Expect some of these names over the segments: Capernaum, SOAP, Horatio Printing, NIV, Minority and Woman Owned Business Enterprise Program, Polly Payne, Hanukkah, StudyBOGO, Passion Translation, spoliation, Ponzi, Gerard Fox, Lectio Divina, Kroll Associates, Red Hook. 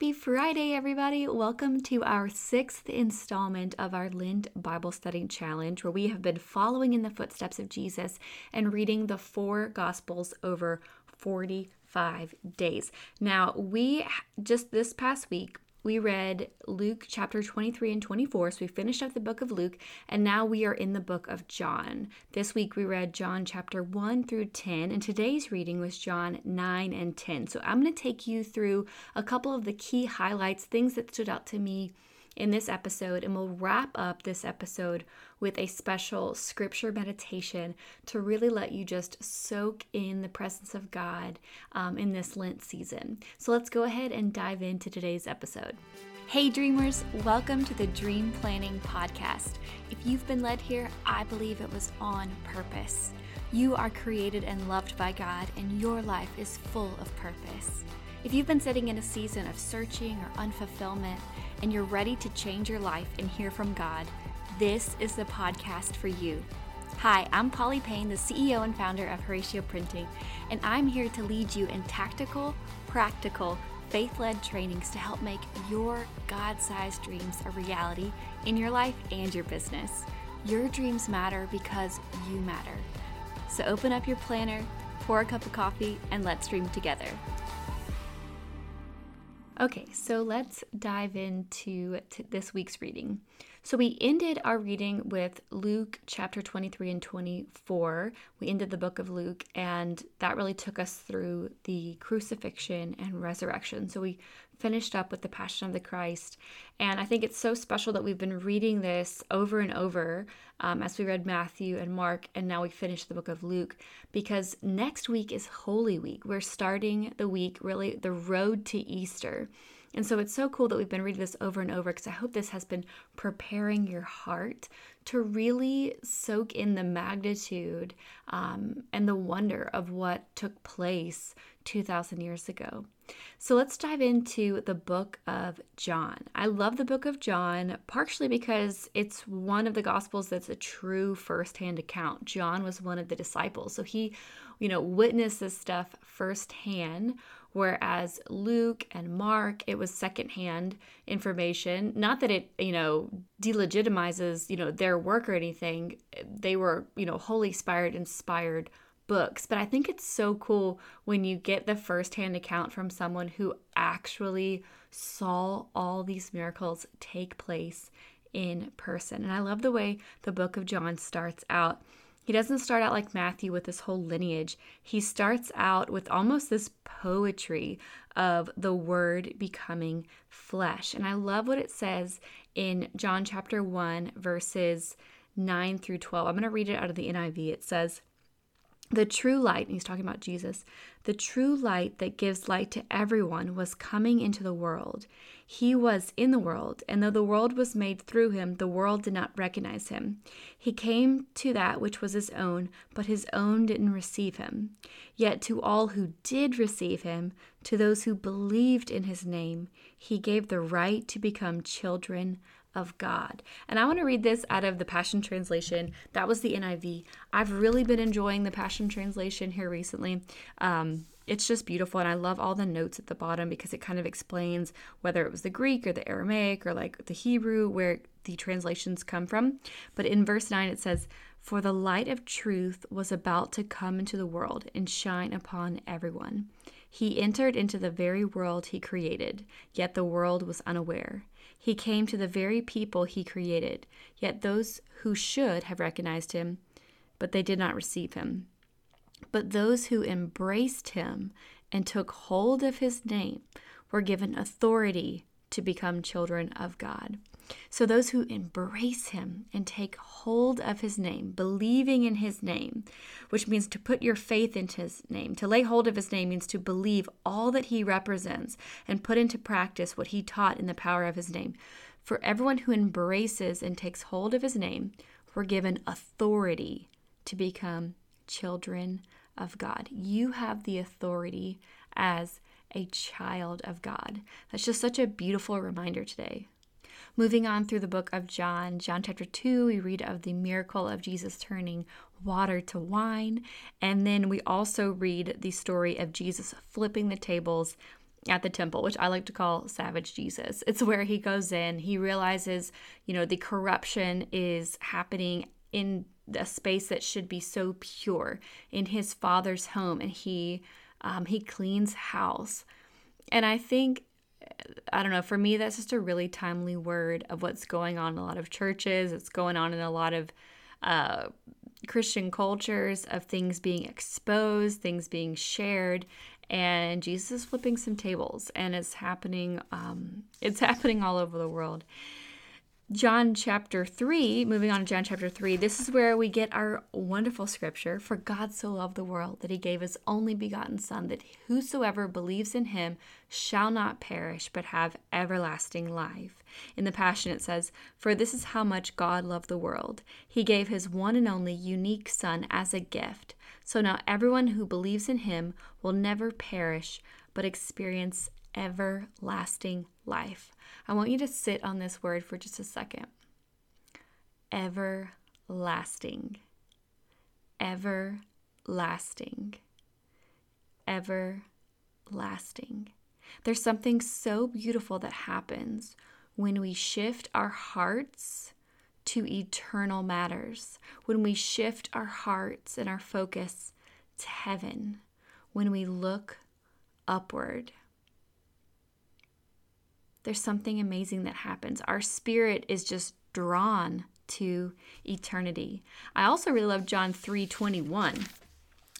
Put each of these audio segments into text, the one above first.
Happy Friday, everybody. Welcome to our 6th installment of our Lent Bible Study Challenge, where we have been following in the footsteps of Jesus and reading the 4 Gospels over 45 days. Now, we just this past week, we read Luke chapter 23 and 24, so we finished up the book of Luke, and now we are in the book of John. This week we read John chapter 1 through 10, and today's reading was John 9 and 10. So I'm going to take you through a couple of the key highlights, things that stood out to me in this episode, and we'll wrap up this episode with a special scripture meditation to really let you just soak in the presence of God in this Lent season. So let's go ahead and dive into today's episode. Hey dreamers, welcome to the Dream Planning Podcast. If you've been led here, I believe it was on purpose. You are created and loved by God, and your life is full of purpose. If you've been sitting in a season of searching or unfulfillment, and you're ready to change your life and hear from God, this is the podcast for you. Hi, I'm Polly Payne, the CEO and founder of Horatio Printing, and I'm here to lead you in tactical, practical, faith-led trainings to help make your God-sized dreams a reality in your life and your business. Your dreams matter because you matter. So open up your planner, pour a cup of coffee, and let's dream together. Okay, so let's dive into this week's reading. So we ended our reading with Luke chapter 23 and 24. We ended the book of Luke, and that really took us through the crucifixion and resurrection. So we finished up with the Passion of the Christ, and I think it's so special that we've been reading this over and over as we read Matthew and Mark, and now we finished the book of Luke, because next week is Holy Week. We're starting the week, really the road to Easter. And so it's so cool that we've been reading this over and over, because I hope this has been preparing your heart to really soak in the magnitude and the wonder of what took place 2,000 years ago. So let's dive into the book of John. I love the book of John, partially because it's one of the Gospels that's a true firsthand account. John was one of the disciples, so he, witnessed this stuff firsthand, whereas Luke and Mark, it was secondhand information. Not that it, delegitimizes, their work or anything. They were, Holy Spirit inspired books. But I think it's so cool when you get the firsthand account from someone who actually saw all these miracles take place in person. And I love the way the book of John starts out. He doesn't start out like Matthew with this whole lineage. He starts out with almost this poetry of the Word becoming flesh. And I love what it says in John chapter 1, verses 9 through 12. I'm going to read it out of the NIV. It says, "The true light," and he's talking about Jesus, "the true light that gives light to everyone was coming into the world. He was in the world, and though the world was made through him, the world did not recognize him. He came to that which was his own, but his own didn't receive him. Yet to all who did receive him, to those who believed in his name, he gave the right to become children of God." And I want to read this out of the Passion Translation. That was the NIV. I've really been enjoying the Passion Translation here recently. It's just beautiful, and I love all the notes at the bottom, because it kind of explains whether it was the Greek or the Aramaic or like the Hebrew, where the translations come from. But in verse 9 it says, "For the light of truth was about to come into the world and shine upon everyone. He entered into the very world he created, yet the world was unaware. He came to the very people he created, yet those who should have recognized him, but they did not receive him. But those who embraced him and took hold of his name were given authority to become children of God." So those who embrace him and take hold of his name, believing in his name, which means to put your faith into his name. To lay hold of his name means to believe all that he represents and put into practice what he taught in the power of his name. For everyone who embraces and takes hold of his name, we're given authority to become children of God. You have the authority as a child of God. That's just such a beautiful reminder today. Moving on through the book of John, John chapter 2, we read of the miracle of Jesus turning water to wine. And then we also read the story of Jesus flipping the tables at the temple, which I like to call Savage Jesus. It's where he goes in, he realizes, you know, the corruption is happening in a space that should be so pure, in his father's home, and he cleans house. And I think, I don't know, for me, that's just a really timely word of what's going on in a lot of churches. It's going on in a lot of Christian cultures, of things being exposed, things being shared, and Jesus is flipping some tables, and it's happening all over the world. John chapter 3, moving on to John chapter 3, this is where we get our wonderful scripture, "For God so loved the world that he gave his only begotten son, that whosoever believes in him shall not perish, but have everlasting life." In the Passion it says, "For this is how much God loved the world. He gave his one and only unique son as a gift. So now everyone who believes in him will never perish, but experience everlasting life." I want you to sit on this word for just a second. Everlasting. Everlasting. Everlasting. There's something so beautiful that happens when we shift our hearts to eternal matters, when we shift our hearts and our focus to heaven, when we look upward. There's something amazing that happens. Our spirit is just drawn to eternity. I also really love John 3:21.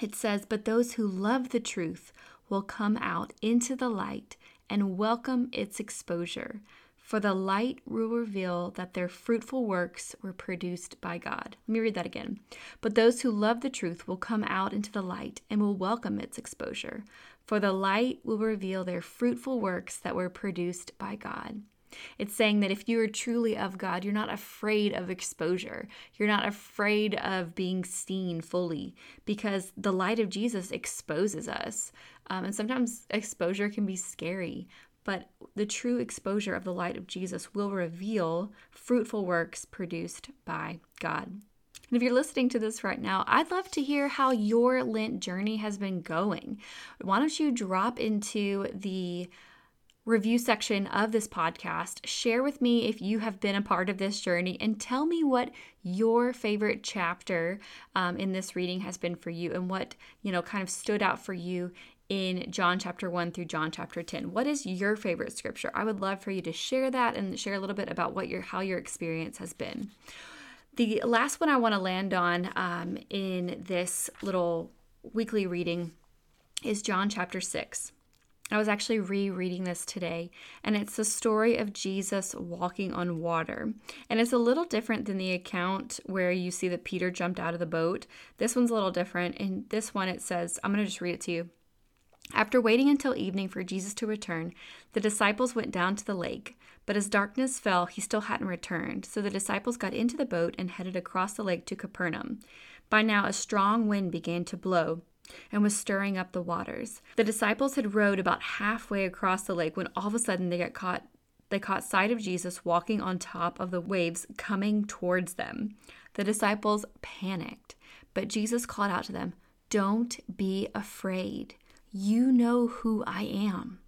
It says, "But those who love the truth will come out into the light and welcome its exposure. For the light will reveal that their fruitful works were produced by God." Let me read that again. "But those who love the truth will come out into the light and will welcome its exposure. For the light will reveal their fruitful works that were produced by God." It's saying that if you are truly of God, you're not afraid of exposure. You're not afraid of being seen fully, because the light of Jesus exposes us. And sometimes exposure can be scary, but the true exposure of the light of Jesus will reveal fruitful works produced by God. And if you're listening to this right now, I'd love to hear how your Lent journey has been going. Why don't you drop into the review section of this podcast, share with me if you have been a part of this journey, and tell me what your favorite chapter in this reading has been for you, and what, you know, kind of stood out for you in John chapter 1 through John chapter 10. What is your favorite scripture? I would love for you to share that and share a little bit about what how your experience has been. The last one I want to land on in this little weekly reading is John chapter 6. I was actually rereading this today, and it's the story of Jesus walking on water. And it's a little different than the account where you see that Peter jumped out of the boat. This one's a little different. In this one it says, I'm going to just read it to you. "After waiting until evening for Jesus to return, the disciples went down to the lake. But as darkness fell, he still hadn't returned. So the disciples got into the boat and headed across the lake to Capernaum. By now, a strong wind began to blow and was stirring up the waters. The disciples had rowed about halfway across the lake when all of a sudden they caught sight of Jesus walking on top of the waves coming towards them. The disciples panicked, but Jesus called out to them, 'Don't be afraid. You know who I am.'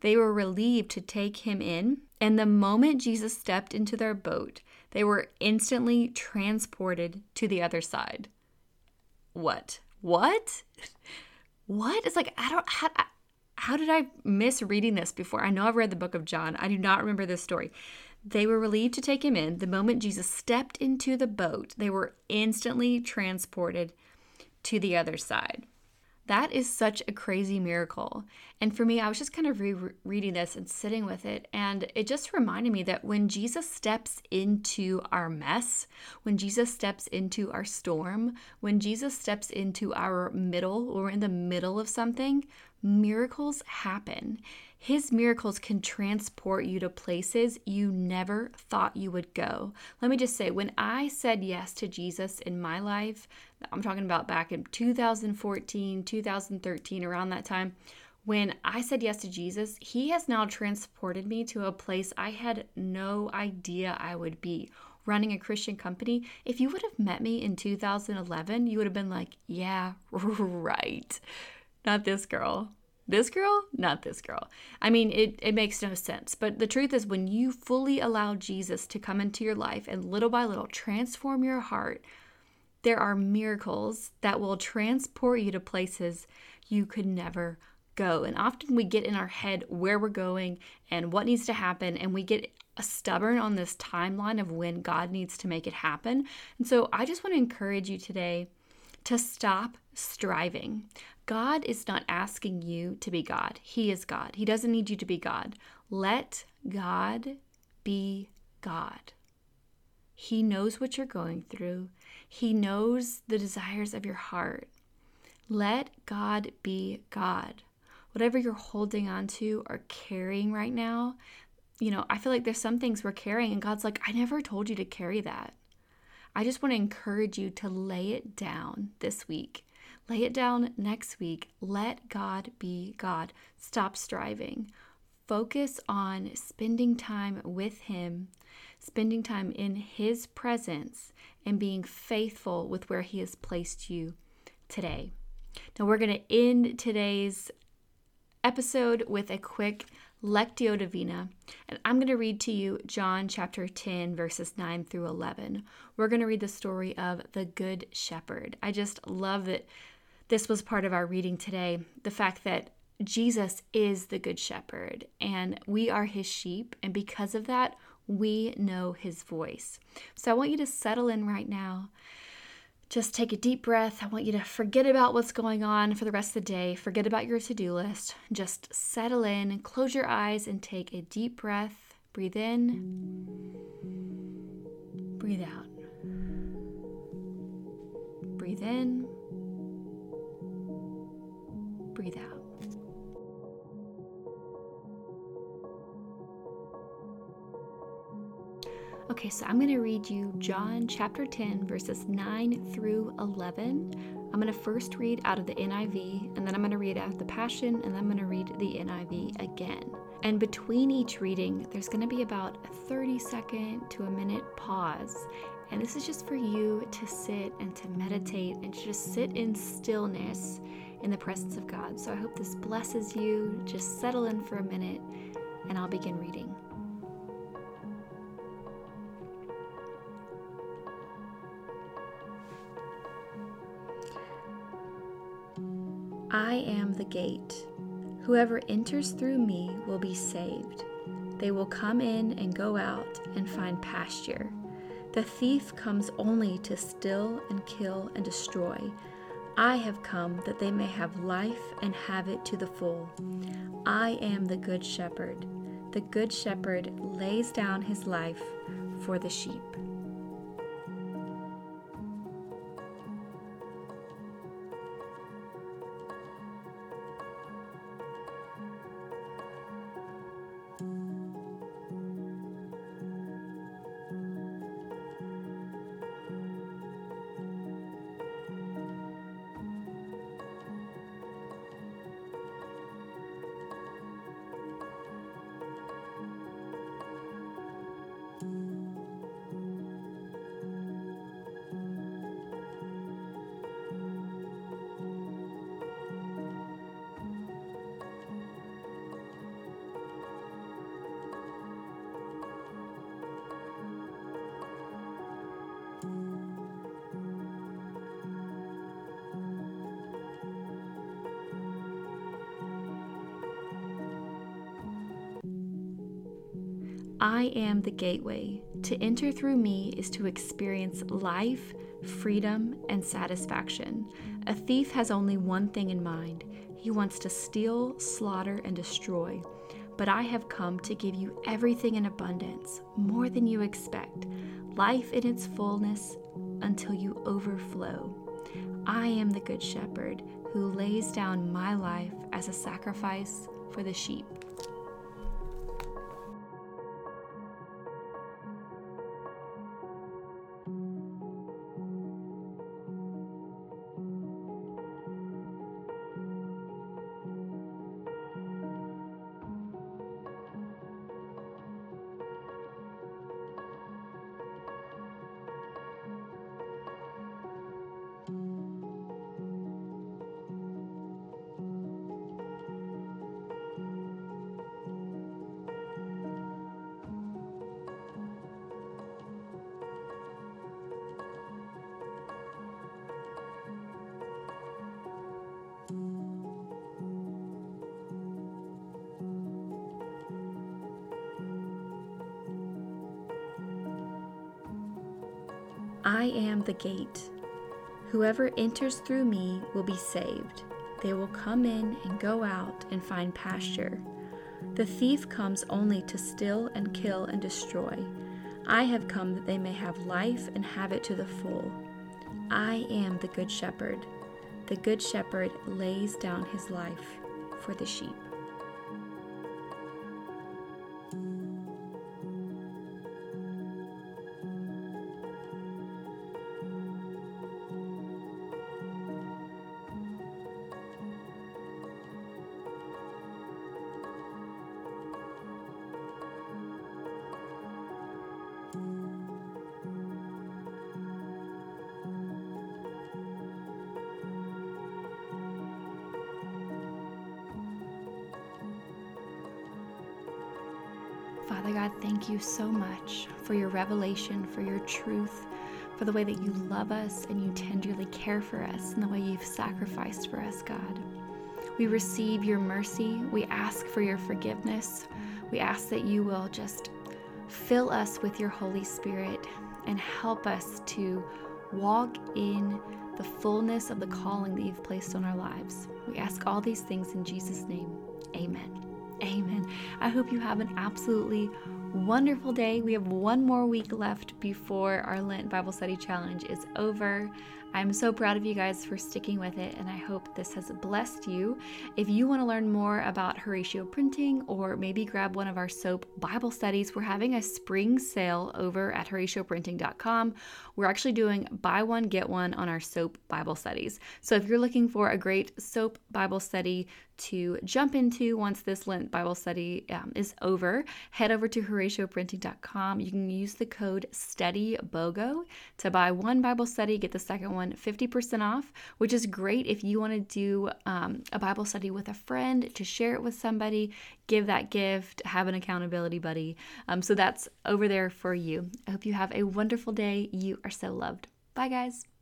They were relieved to take him in, and the moment Jesus stepped into their boat, they were instantly transported to the other side." What? It's like, how did I miss reading this before? I know I've read the book of John. I do not remember this story. They were relieved to take him in. The moment Jesus stepped into the boat, they were instantly transported to the other side. That is such a crazy miracle. And for me, I was just kind of rereading this and sitting with it. And it just reminded me that when Jesus steps into our mess, when Jesus steps into our storm, when Jesus steps into our middle, or in the middle of something, miracles happen. His miracles can transport you to places you never thought you would go. Let me just say, when I said yes to Jesus in my life, I'm talking about back in 2014, 2013, around that time, when I said yes to Jesus, he has now transported me to a place I had no idea I would be, running a Christian company. If you would have met me in 2011, you would have been like, yeah, right. Not this girl. This girl? Not this girl. I mean, it makes no sense. But the truth is, when you fully allow Jesus to come into your life and little by little transform your heart, there are miracles that will transport you to places you could never go. And often we get in our head where we're going and what needs to happen, and we get stubborn on this timeline of when God needs to make it happen. And so I just want to encourage you today to stop striving. God is not asking you to be God. He is God. He doesn't need you to be God. Let God be God. He knows what you're going through. He knows the desires of your heart. Let God be God. Whatever you're holding on to or carrying right now, you know, I feel like there's some things we're carrying and God's like, I never told you to carry that. I just want to encourage you to lay it down this week. Lay it down next week. Let God be God. Stop striving. Focus on spending time with Him, spending time in His presence, and being faithful with where He has placed you today. Now we're going to end today's episode with a quick Lectio Divina, and I'm going to read to you John chapter 10, verses 9 through 11. We're going to read the story of the Good Shepherd. I just love that this was part of our reading today, the fact that Jesus is the Good Shepherd, and we are His sheep, and because of that, we know His voice. So I want you to settle in right now. Just take a deep breath. I want you to forget about what's going on for the rest of the day. Forget about your to-do list. Just settle in, close your eyes, and take a deep breath. Breathe in. Breathe out. Breathe in. Breathe out. Okay, so I'm going to read you John chapter 10, verses 9 through 11. I'm going to first read out of the NIV, and then I'm going to read out of the Passion, and then I'm going to read the NIV again. And between each reading, there's going to be about a 30-second to a minute pause. And this is just for you to sit and to meditate and to just sit in stillness in the presence of God. So I hope this blesses you. Just settle in for a minute, and I'll begin reading. I am the gate. Whoever enters through me will be saved. They will come in and go out and find pasture. The thief comes only to steal and kill and destroy. I have come that they may have life and have it to the full. I am the Good Shepherd. The Good Shepherd lays down his life for the sheep. I am the gateway. To enter through me is to experience life, freedom, and satisfaction. A thief has only one thing in mind. He wants to steal, slaughter, and destroy. But I have come to give you everything in abundance, more than you expect, life in its fullness until you overflow. I am the Good Shepherd who lays down my life as a sacrifice for the sheep. I am the gate. Whoever enters through me will be saved. They will come in and go out and find pasture. The thief comes only to steal and kill and destroy. I have come that they may have life and have it to the full. I am the good shepherd. The good shepherd lays down his life for the sheep. Father God, thank you so much for your revelation, for your truth, for the way that you love us and you tenderly care for us and the way you've sacrificed for us, God. We receive your mercy. We ask for your forgiveness. We ask that you will just fill us with your Holy Spirit and help us to walk in the fullness of the calling that you've placed on our lives. We ask all these things in Jesus' name. Amen. Amen. I hope you have an absolutely wonderful day. We have one more week left before our Lent Bible Study Challenge is over. I'm so proud of you guys for sticking with it, and I hope this has blessed you. If you want to learn more about Horatio Printing or maybe grab one of our SOAP Bible studies, we're having a spring sale over at horatioprinting.com. We're actually doing buy one, get one on our SOAP Bible studies. So if you're looking for a great SOAP Bible study to jump into once this Lent Bible study is over, head over to horatioprinting.com. You can use the code StudyBOGO to buy one Bible study, get the second one 50% off, which is great if you want to do a Bible study with a friend, to share it with somebody, give that gift, have an accountability buddy. So that's over there for you. I hope you have a wonderful day. You are so loved. Bye, guys.